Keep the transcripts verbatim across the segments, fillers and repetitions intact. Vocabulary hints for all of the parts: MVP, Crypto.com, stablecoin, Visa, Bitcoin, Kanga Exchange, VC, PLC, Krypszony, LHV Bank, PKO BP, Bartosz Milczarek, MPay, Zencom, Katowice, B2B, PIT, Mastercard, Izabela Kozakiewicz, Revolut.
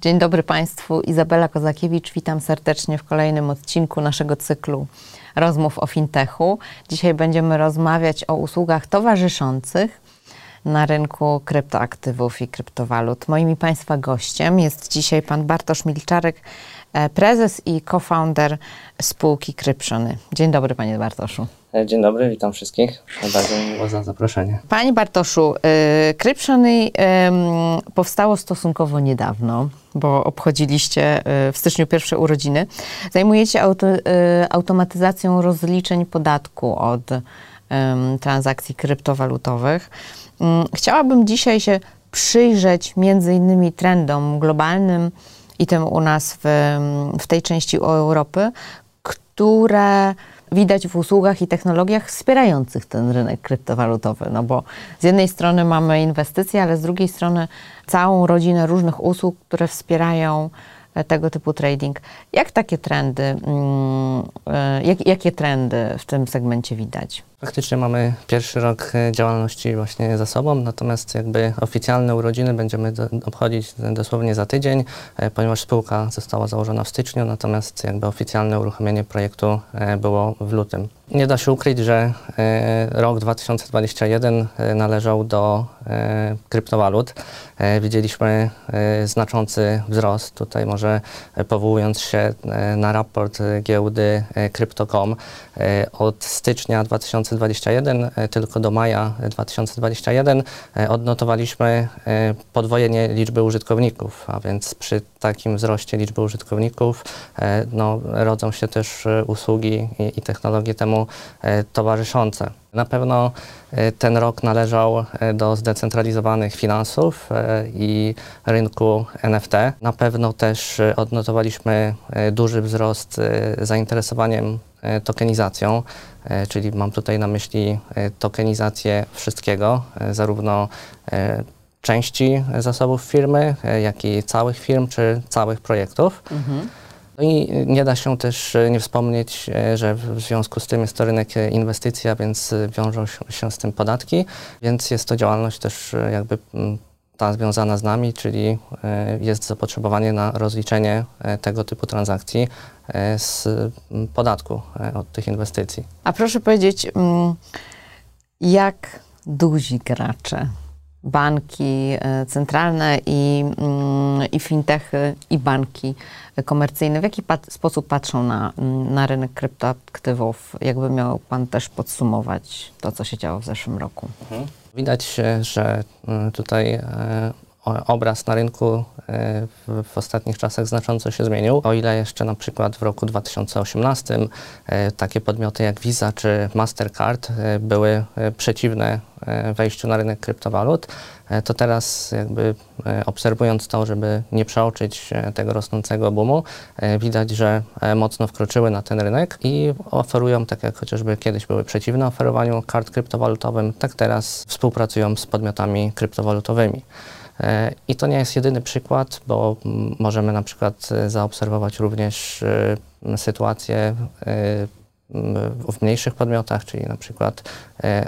Dzień dobry Państwu, Izabela Kozakiewicz, witam serdecznie w kolejnym odcinku naszego cyklu rozmów o fintechu. Dzisiaj będziemy rozmawiać o usługach towarzyszących na rynku kryptoaktywów i kryptowalut. Moim i Państwa gościem jest dzisiaj Pan Bartosz Milczarek, prezes i co-founder spółki Krypszony. Dzień dobry Panie Bartoszu. Dzień dobry, witam wszystkich. Bardzo miło za zaproszenie. Panie Bartoszu, Krypszony powstało stosunkowo niedawno, bo obchodziliście w styczniu pierwsze urodziny. Zajmujecie auto, automatyzacją rozliczeń podatku od transakcji kryptowalutowych. Chciałabym dzisiaj się przyjrzeć między innymi trendom globalnym i tym u nas w, w tej części Europy, które widać w usługach i technologiach wspierających ten rynek kryptowalutowy. No bo z jednej strony mamy inwestycje, ale z drugiej strony całą rodzinę różnych usług, które wspierają tego typu trading. Jak takie trendy, jak, jakie trendy w tym segmencie widać? Faktycznie mamy pierwszy rok działalności właśnie za sobą, natomiast jakby oficjalne urodziny będziemy do, obchodzić dosłownie za tydzień, ponieważ spółka została założona w styczniu, natomiast jakby oficjalne uruchomienie projektu było w lutym. Nie da się ukryć, że rok dwa tysiące dwudziesty pierwszy należał do kryptowalut. Widzieliśmy znaczący wzrost, tutaj może powołując się na raport giełdy Crypto kropka com od stycznia dwa tysiące dwudziesty pierwszy tylko do maja dwa tysiące dwudziesty pierwszy odnotowaliśmy podwojenie liczby użytkowników, a więc przy takim wzroście liczby użytkowników no, rodzą się też usługi i, i technologie temu towarzyszące. Na pewno ten rok należał do zdecentralizowanych finansów i rynku en ef te. Na pewno też odnotowaliśmy duży wzrost zainteresowaniem tokenizacją, czyli mam tutaj na myśli tokenizację wszystkiego, zarówno części zasobów firmy, jak i całych firm czy całych projektów. Mhm. No i nie da się też nie wspomnieć, że w związku z tym jest to rynek inwestycji, a więc wiążą się z tym podatki, więc jest to działalność też jakby ta związana z nami, czyli jest zapotrzebowanie na rozliczenie tego typu transakcji z podatku od tych inwestycji. A proszę powiedzieć, jak duzi gracze, banki centralne i, i fintechy, i banki komercyjne, w jaki pat- sposób patrzą na, na rynek kryptoaktywów? Jakby miał Pan też podsumować to, co się działo w zeszłym roku? Mhm. Widać, że tutaj obraz na rynku w ostatnich czasach znacząco się zmienił. O ile jeszcze na przykład w roku dwa tysiące osiemnastym takie podmioty jak Visa czy Mastercard były przeciwne wejściu na rynek kryptowalut, to teraz jakby obserwując to, żeby nie przeoczyć tego rosnącego boomu, widać, że mocno wkroczyły na ten rynek i oferują, tak jak chociażby kiedyś były przeciwne oferowaniu kart kryptowalutowym, tak teraz współpracują z podmiotami kryptowalutowymi. I to nie jest jedyny przykład, bo możemy na przykład zaobserwować również sytuację w mniejszych podmiotach, czyli na przykład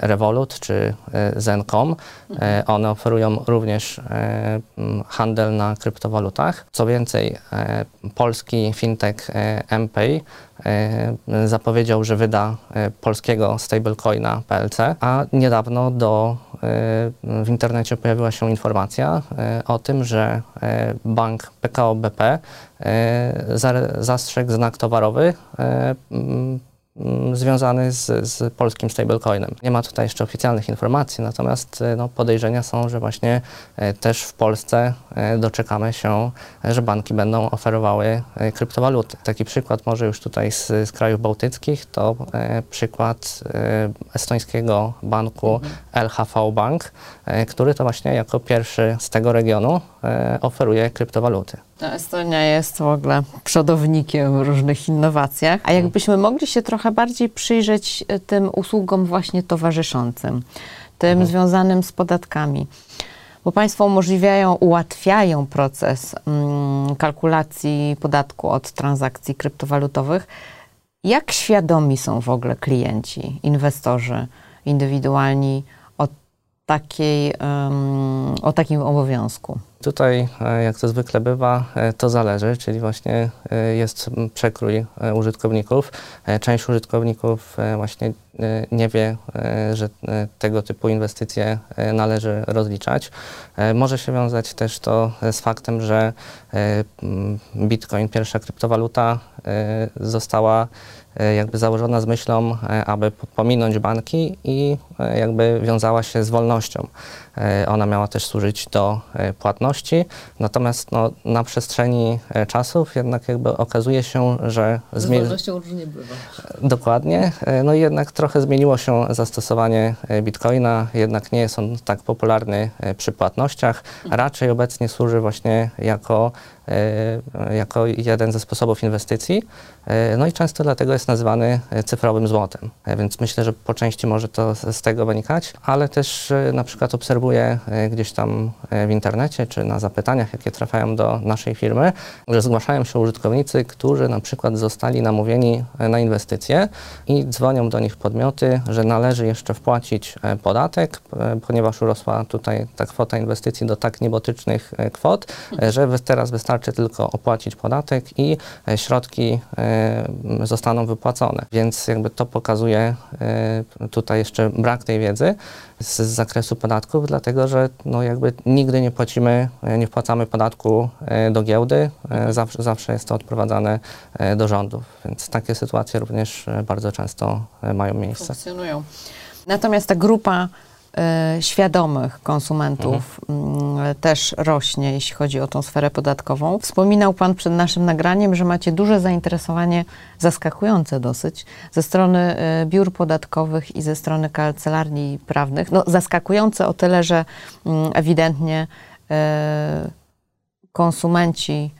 Revolut czy Zencom. One oferują również handel na kryptowalutach. Co więcej, polski fintech MPay zapowiedział, że wyda polskiego stablecoina P L C, a niedawno do, w internecie pojawiła się informacja o tym, że bank P K O B P zastrzegł znak towarowy związany z, z polskim stablecoinem. Nie ma tutaj jeszcze oficjalnych informacji, natomiast no, podejrzenia są, że właśnie też w Polsce doczekamy się, że banki będą oferowały kryptowaluty. Taki przykład może już tutaj z, z krajów bałtyckich to przykład estońskiego banku L H V Bank, który to właśnie jako pierwszy z tego regionu oferuje kryptowaluty. Estonia jest w ogóle przodownikiem w różnych innowacjach. A jakbyśmy mogli się trochę bardziej przyjrzeć tym usługom właśnie towarzyszącym, tym mhm. związanym z podatkami, bo państwo umożliwiają, ułatwiają proces mm, kalkulacji podatku od transakcji kryptowalutowych. Jak świadomi są w ogóle klienci, inwestorzy indywidualni o, takiej, um, o takim obowiązku? Tutaj, jak to zwykle bywa, to zależy, czyli właśnie jest przekrój użytkowników. Część użytkowników właśnie nie wie, że tego typu inwestycje należy rozliczać. Może się wiązać też to z faktem, że Bitcoin, pierwsza kryptowaluta, została jakby założona z myślą, aby pominąć banki i jakby wiązała się z wolnością. Ona miała też służyć do płatności, natomiast no, na przestrzeni czasów jednak jakby okazuje się, że... Z wolnością różnie bywa. Dokładnie, no i jednak trochę zmieniło się zastosowanie Bitcoina, jednak nie jest on tak popularny przy płatnościach, raczej obecnie służy właśnie jako jako jeden ze sposobów inwestycji, no i często dlatego jest nazywany cyfrowym złotem, więc myślę, że po części może to z tego wynikać, ale też na przykład obserwuję gdzieś tam w internecie, czy na zapytaniach, jakie trafiają do naszej firmy, że zgłaszają się użytkownicy, którzy na przykład zostali namówieni na inwestycje i dzwonią do nich podmioty, że należy jeszcze wpłacić podatek, ponieważ urosła tutaj ta kwota inwestycji do tak niebotycznych kwot, że teraz wystarczy czy tylko opłacić podatek i środki y, zostaną wypłacone. Więc jakby to pokazuje y, tutaj jeszcze brak tej wiedzy z, z zakresu podatków, dlatego że no jakby nigdy nie płacimy, nie wpłacamy podatku y, do giełdy, y, zawsze, zawsze jest to odprowadzane y, do rządów. Więc takie sytuacje również bardzo często y, mają miejsce. Funkcjonują. Natomiast ta grupa Y, świadomych konsumentów mhm. y, też rośnie, jeśli chodzi o tą sferę podatkową. Wspominał pan przed naszym nagraniem, że macie duże zainteresowanie, zaskakujące dosyć, ze strony y, biur podatkowych i ze strony kancelarii prawnych. No, zaskakujące o tyle, że y, ewidentnie y, konsumenci,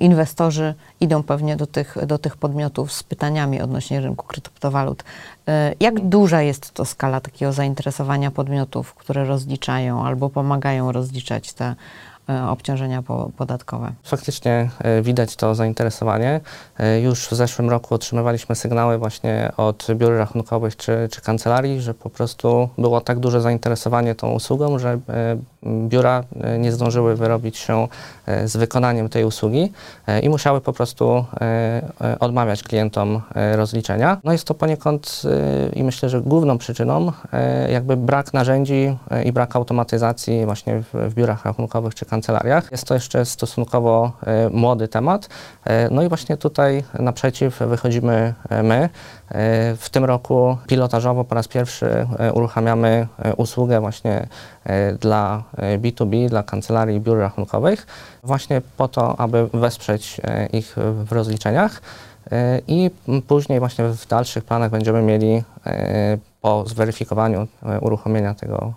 inwestorzy idą pewnie do tych, do tych podmiotów z pytaniami odnośnie rynku kryptowalut. Jak duża jest to skala takiego zainteresowania podmiotów, które rozliczają albo pomagają rozliczać te obciążenia podatkowe? Faktycznie widać to zainteresowanie. Już w zeszłym roku otrzymywaliśmy sygnały właśnie od biur rachunkowych czy, czy kancelarii, że po prostu było tak duże zainteresowanie tą usługą, że biura nie zdążyły wyrobić się z wykonaniem tej usługi i musiały po prostu odmawiać klientom rozliczenia. No jest to poniekąd i myślę, że główną przyczyną jakby brak narzędzi i brak automatyzacji właśnie w, w biurach rachunkowych czy kancelariach. Jest to jeszcze stosunkowo młody temat. No i właśnie tutaj naprzeciw wychodzimy my. W tym roku pilotażowo po raz pierwszy uruchamiamy usługę właśnie dla B dwa B, dla kancelarii i biur rachunkowych, właśnie po to, aby wesprzeć ich w rozliczeniach i później właśnie w dalszych planach będziemy mieli po zweryfikowaniu uruchomienia tego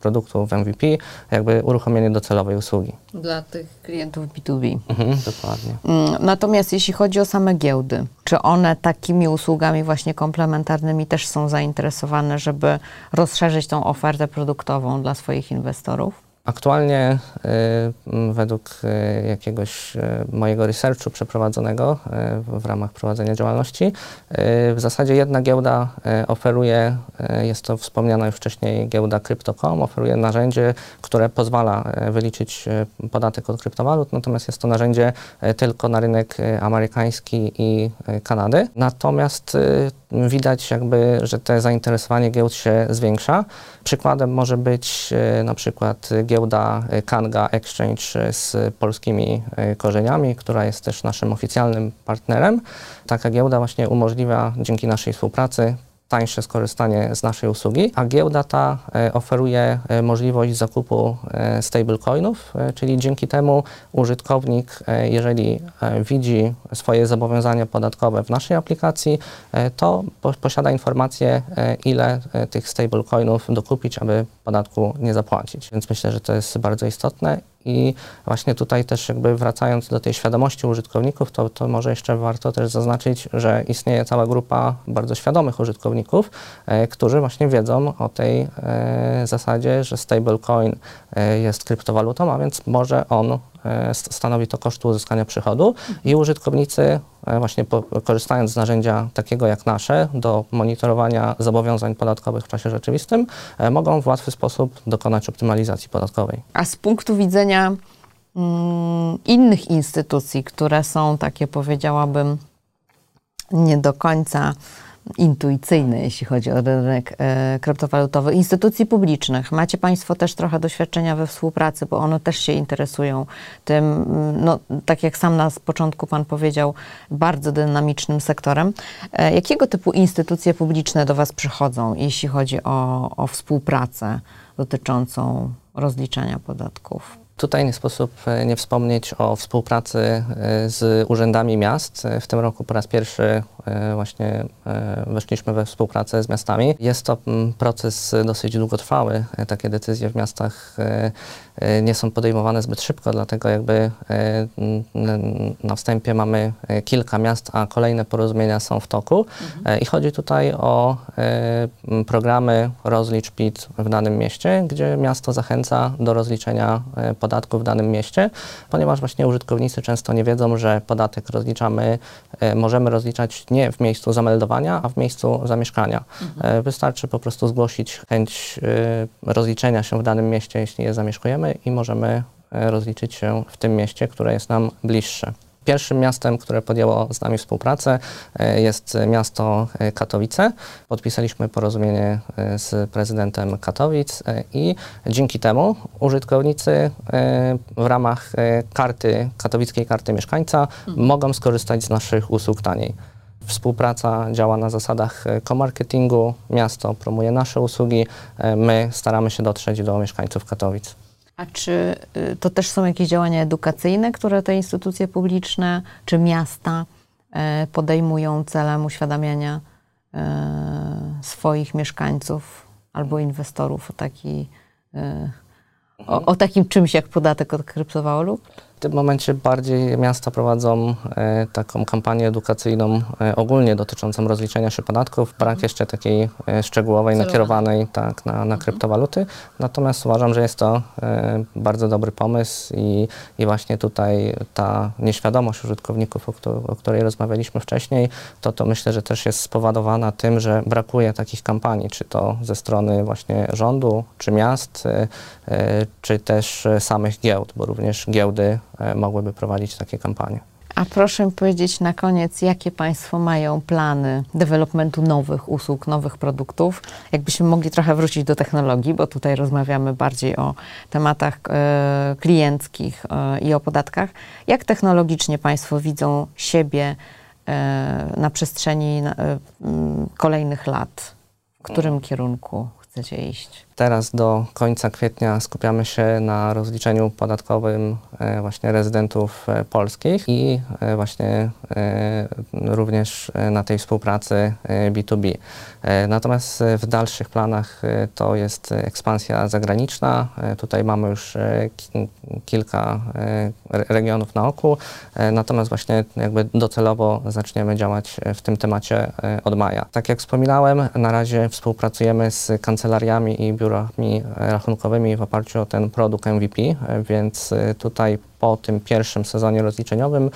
produktu w M V P, jakby uruchomienie docelowej usługi. Dla tych klientów B dwa B. Mhm, dokładnie. Natomiast jeśli chodzi o same giełdy, czy one takimi usługami właśnie komplementarnymi też są zainteresowane, żeby rozszerzyć tą ofertę produktową dla swoich inwestorów? Aktualnie y, według y, jakiegoś y, mojego researchu przeprowadzonego y, w ramach prowadzenia działalności y, w zasadzie jedna giełda y, oferuje, y, jest to wspomniana już wcześniej giełda Crypto kropka com, oferuje narzędzie, które pozwala y, wyliczyć y, podatek od kryptowalut, natomiast jest to narzędzie y, tylko na rynek y, amerykański i y, Kanady. Natomiast y, widać jakby, że to zainteresowanie giełd się zwiększa. Przykładem może być na przykład giełda Kanga Exchange z polskimi korzeniami, która jest też naszym oficjalnym partnerem. Taka giełda właśnie umożliwia dzięki naszej współpracy tańsze skorzystanie z naszej usługi, a giełda ta oferuje możliwość zakupu stablecoinów, czyli dzięki temu użytkownik, jeżeli widzi swoje zobowiązania podatkowe w naszej aplikacji, to posiada informację, ile tych stablecoinów dokupić, aby podatku nie zapłacić. Więc myślę, że to jest bardzo istotne. I właśnie tutaj też jakby wracając do tej świadomości użytkowników, to, to może jeszcze warto też zaznaczyć, że istnieje cała grupa bardzo świadomych użytkowników, e, którzy właśnie wiedzą o tej e, zasadzie, że stablecoin e, jest kryptowalutą, a więc może on e, stanowi to koszt uzyskania przychodu i użytkownicy e, właśnie po, korzystając z narzędzia takiego jak nasze do monitorowania zobowiązań podatkowych w czasie rzeczywistym e, mogą w łatwy sposób dokonać optymalizacji podatkowej. A z punktu widzenia innych instytucji, które są takie, powiedziałabym, nie do końca intuicyjne, jeśli chodzi o rynek e, kryptowalutowy, instytucji publicznych. Macie Państwo też trochę doświadczenia we współpracy, bo one też się interesują tym, no, tak jak sam na początku Pan powiedział, bardzo dynamicznym sektorem. E, jakiego typu instytucje publiczne do Was przychodzą, jeśli chodzi o, o współpracę dotyczącą rozliczania podatków? Tutaj nie sposób nie wspomnieć o współpracy z urzędami miast. W tym roku po raz pierwszy właśnie weszliśmy we współpracę z miastami. Jest to proces dosyć długotrwały. Takie decyzje w miastach nie są podejmowane zbyt szybko, dlatego jakby na wstępie mamy kilka miast, a kolejne porozumienia są w toku. Mhm. I chodzi tutaj o programy rozlicz P I T w danym mieście, gdzie miasto zachęca do rozliczenia podatku w danym mieście, ponieważ właśnie użytkownicy często nie wiedzą, że podatek rozliczamy, możemy rozliczać nie w miejscu zameldowania, a w miejscu zamieszkania. Mhm. Wystarczy po prostu zgłosić chęć rozliczenia się w danym mieście, jeśli je zamieszkujemy, i możemy rozliczyć się w tym mieście, które jest nam bliższe. Pierwszym miastem, które podjęło z nami współpracę, jest miasto Katowice. Podpisaliśmy porozumienie z prezydentem Katowic i dzięki temu użytkownicy w ramach karty, katowickiej karty mieszkańca hmm. mogą skorzystać z naszych usług taniej. Współpraca działa na zasadach komarketingu, miasto promuje nasze usługi, my staramy się dotrzeć do mieszkańców Katowic. A czy to też są jakieś działania edukacyjne, które te instytucje publiczne czy miasta podejmują celem uświadamiania swoich mieszkańców albo inwestorów o, taki, o, o takim czymś jak podatek od kryptowalut? W tym momencie bardziej miasta prowadzą e, taką kampanię edukacyjną e, ogólnie dotyczącą rozliczenia się podatków. Brak jeszcze takiej e, szczegółowej, Celowa. nakierowanej tak, na, na mhm. kryptowaluty. Natomiast uważam, że jest to e, bardzo dobry pomysł i, i właśnie tutaj ta nieświadomość użytkowników, o, kto, o której rozmawialiśmy wcześniej, to, to myślę, że też jest spowodowana tym, że brakuje takich kampanii, czy to ze strony właśnie rządu, czy miast, e, e, czy też samych giełd, bo również giełdy mogłyby prowadzić takie kampanie. A proszę powiedzieć na koniec, jakie Państwo mają plany developmentu nowych usług, nowych produktów? Jakbyśmy mogli trochę wrócić do technologii, bo tutaj rozmawiamy bardziej o tematach y, klienckich y, i o podatkach. Jak technologicznie Państwo widzą siebie y, na przestrzeni y, y, kolejnych lat? W którym kierunku chcecie iść? Teraz do końca kwietnia skupiamy się na rozliczeniu podatkowym właśnie rezydentów polskich i właśnie również na tej współpracy B dwa B. Natomiast w dalszych planach to jest ekspansja zagraniczna. Tutaj mamy już kilka regionów na oku, natomiast właśnie jakby docelowo zaczniemy działać w tym temacie od maja. Tak jak wspominałem, na razie współpracujemy z kancelariami i biurami rachunkowymi w oparciu o ten produkt M V P, więc tutaj po tym pierwszym sezonie rozliczeniowym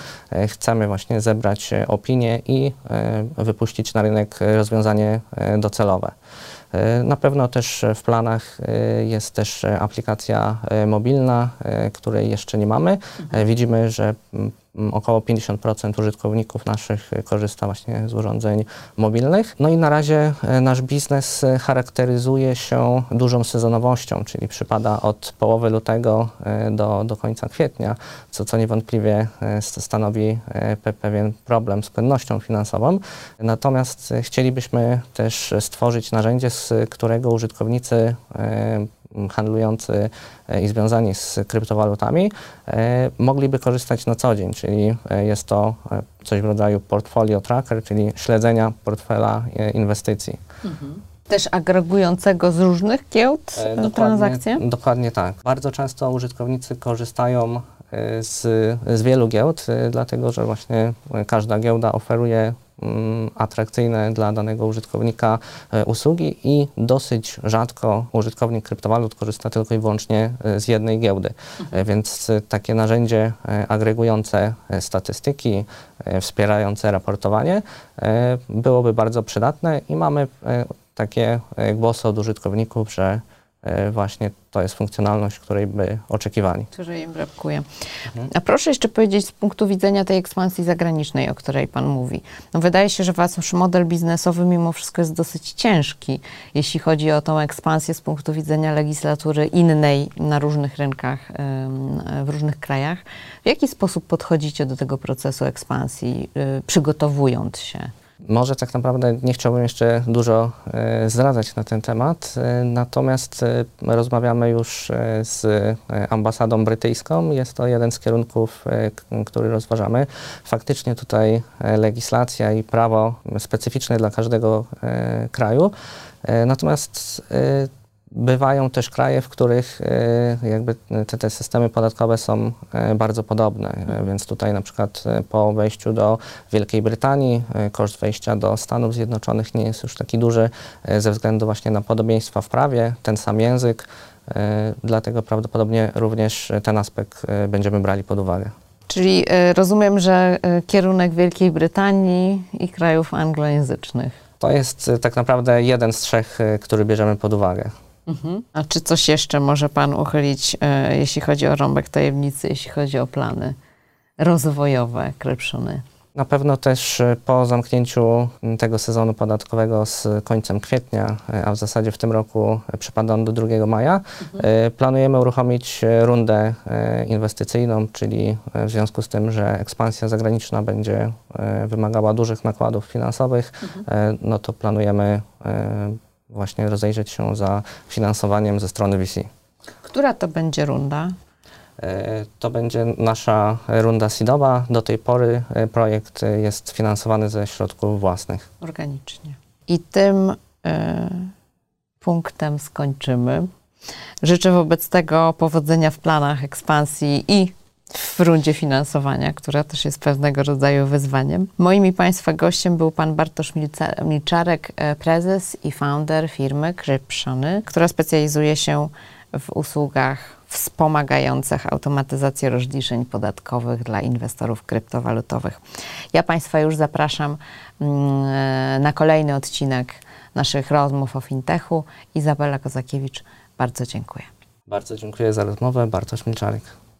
chcemy właśnie zebrać opinie i wypuścić na rynek rozwiązanie docelowe. Na pewno też w planach jest też aplikacja mobilna, której jeszcze nie mamy. Widzimy, że około pięćdziesiąt procent użytkowników naszych korzysta właśnie z urządzeń mobilnych. No i na razie nasz biznes charakteryzuje się dużą sezonowością, czyli przypada od połowy lutego do, do końca kwietnia, co, co niewątpliwie stanowi pewien problem z płynnością finansową. Natomiast chcielibyśmy też stworzyć narzędzie, z którego użytkownicy handlujący i związani z kryptowalutami mogliby korzystać na co dzień, czyli jest to coś w rodzaju portfolio tracker, czyli śledzenia portfela inwestycji. Mhm. Też agregującego z różnych giełd dokładnie, transakcje? Dokładnie tak. Bardzo często użytkownicy korzystają z, z wielu giełd, dlatego że właśnie każda giełda oferuje atrakcyjne dla danego użytkownika usługi i dosyć rzadko użytkownik kryptowalut korzysta tylko i wyłącznie z jednej giełdy. Mhm. Więc takie narzędzie agregujące statystyki, wspierające raportowanie byłoby bardzo przydatne i mamy takie głosy od użytkowników, że właśnie to jest funkcjonalność, której by oczekiwali. Której im brakuje. Mhm. A proszę jeszcze powiedzieć z punktu widzenia tej ekspansji zagranicznej, o której Pan mówi. No wydaje się, że Wasz model biznesowy mimo wszystko jest dosyć ciężki, jeśli chodzi o tą ekspansję z punktu widzenia legislatury innej na różnych rynkach, w różnych krajach. W jaki sposób podchodzicie do tego procesu ekspansji, przygotowując się? Może tak naprawdę nie chciałbym jeszcze dużo e, zdradzać na ten temat, e, natomiast e, rozmawiamy już e, z ambasadą brytyjską. Jest to jeden z kierunków, e, który rozważamy. Faktycznie tutaj e, legislacja i prawo specyficzne dla każdego e, kraju, e, natomiast e, bywają też kraje, w których y, jakby te, te systemy podatkowe są y, bardzo podobne, y, więc tutaj na przykład y, po wejściu do Wielkiej Brytanii y, koszt wejścia do Stanów Zjednoczonych nie jest już taki duży y, ze względu właśnie na podobieństwa w prawie, ten sam język, y, dlatego prawdopodobnie również ten aspekt y, będziemy brali pod uwagę. Czyli y, rozumiem, że y, kierunek Wielkiej Brytanii i krajów anglojęzycznych. To jest y, tak naprawdę jeden z trzech, y, który bierzemy pod uwagę. Mhm. A czy coś jeszcze może Pan uchylić, e, jeśli chodzi o rąbek tajemnicy, jeśli chodzi o plany rozwojowe Krypszony? Na pewno też po zamknięciu tego sezonu podatkowego z końcem kwietnia, a w zasadzie w tym roku przypada on do drugiego maja, mhm. planujemy uruchomić rundę inwestycyjną, czyli w związku z tym, że ekspansja zagraniczna będzie wymagała dużych nakładów finansowych, mhm. no to planujemy właśnie rozejrzeć się za finansowaniem ze strony V C. Która to będzie runda? To będzie nasza runda seedowa. Do tej pory projekt jest finansowany ze środków własnych. Organicznie. I tym y, punktem skończymy. Życzę wobec tego powodzenia w planach ekspansji i w rundzie finansowania, która też jest pewnego rodzaju wyzwaniem. Moim i Państwa gościem był Pan Bartosz Milczarek, prezes i founder firmy Krypszony, która specjalizuje się w usługach wspomagających automatyzację rozliczeń podatkowych dla inwestorów kryptowalutowych. Ja Państwa już zapraszam na kolejny odcinek naszych rozmów o fintechu. Izabela Kozakiewicz, bardzo dziękuję. Bardzo dziękuję za rozmowę. Bartosz Milczarek.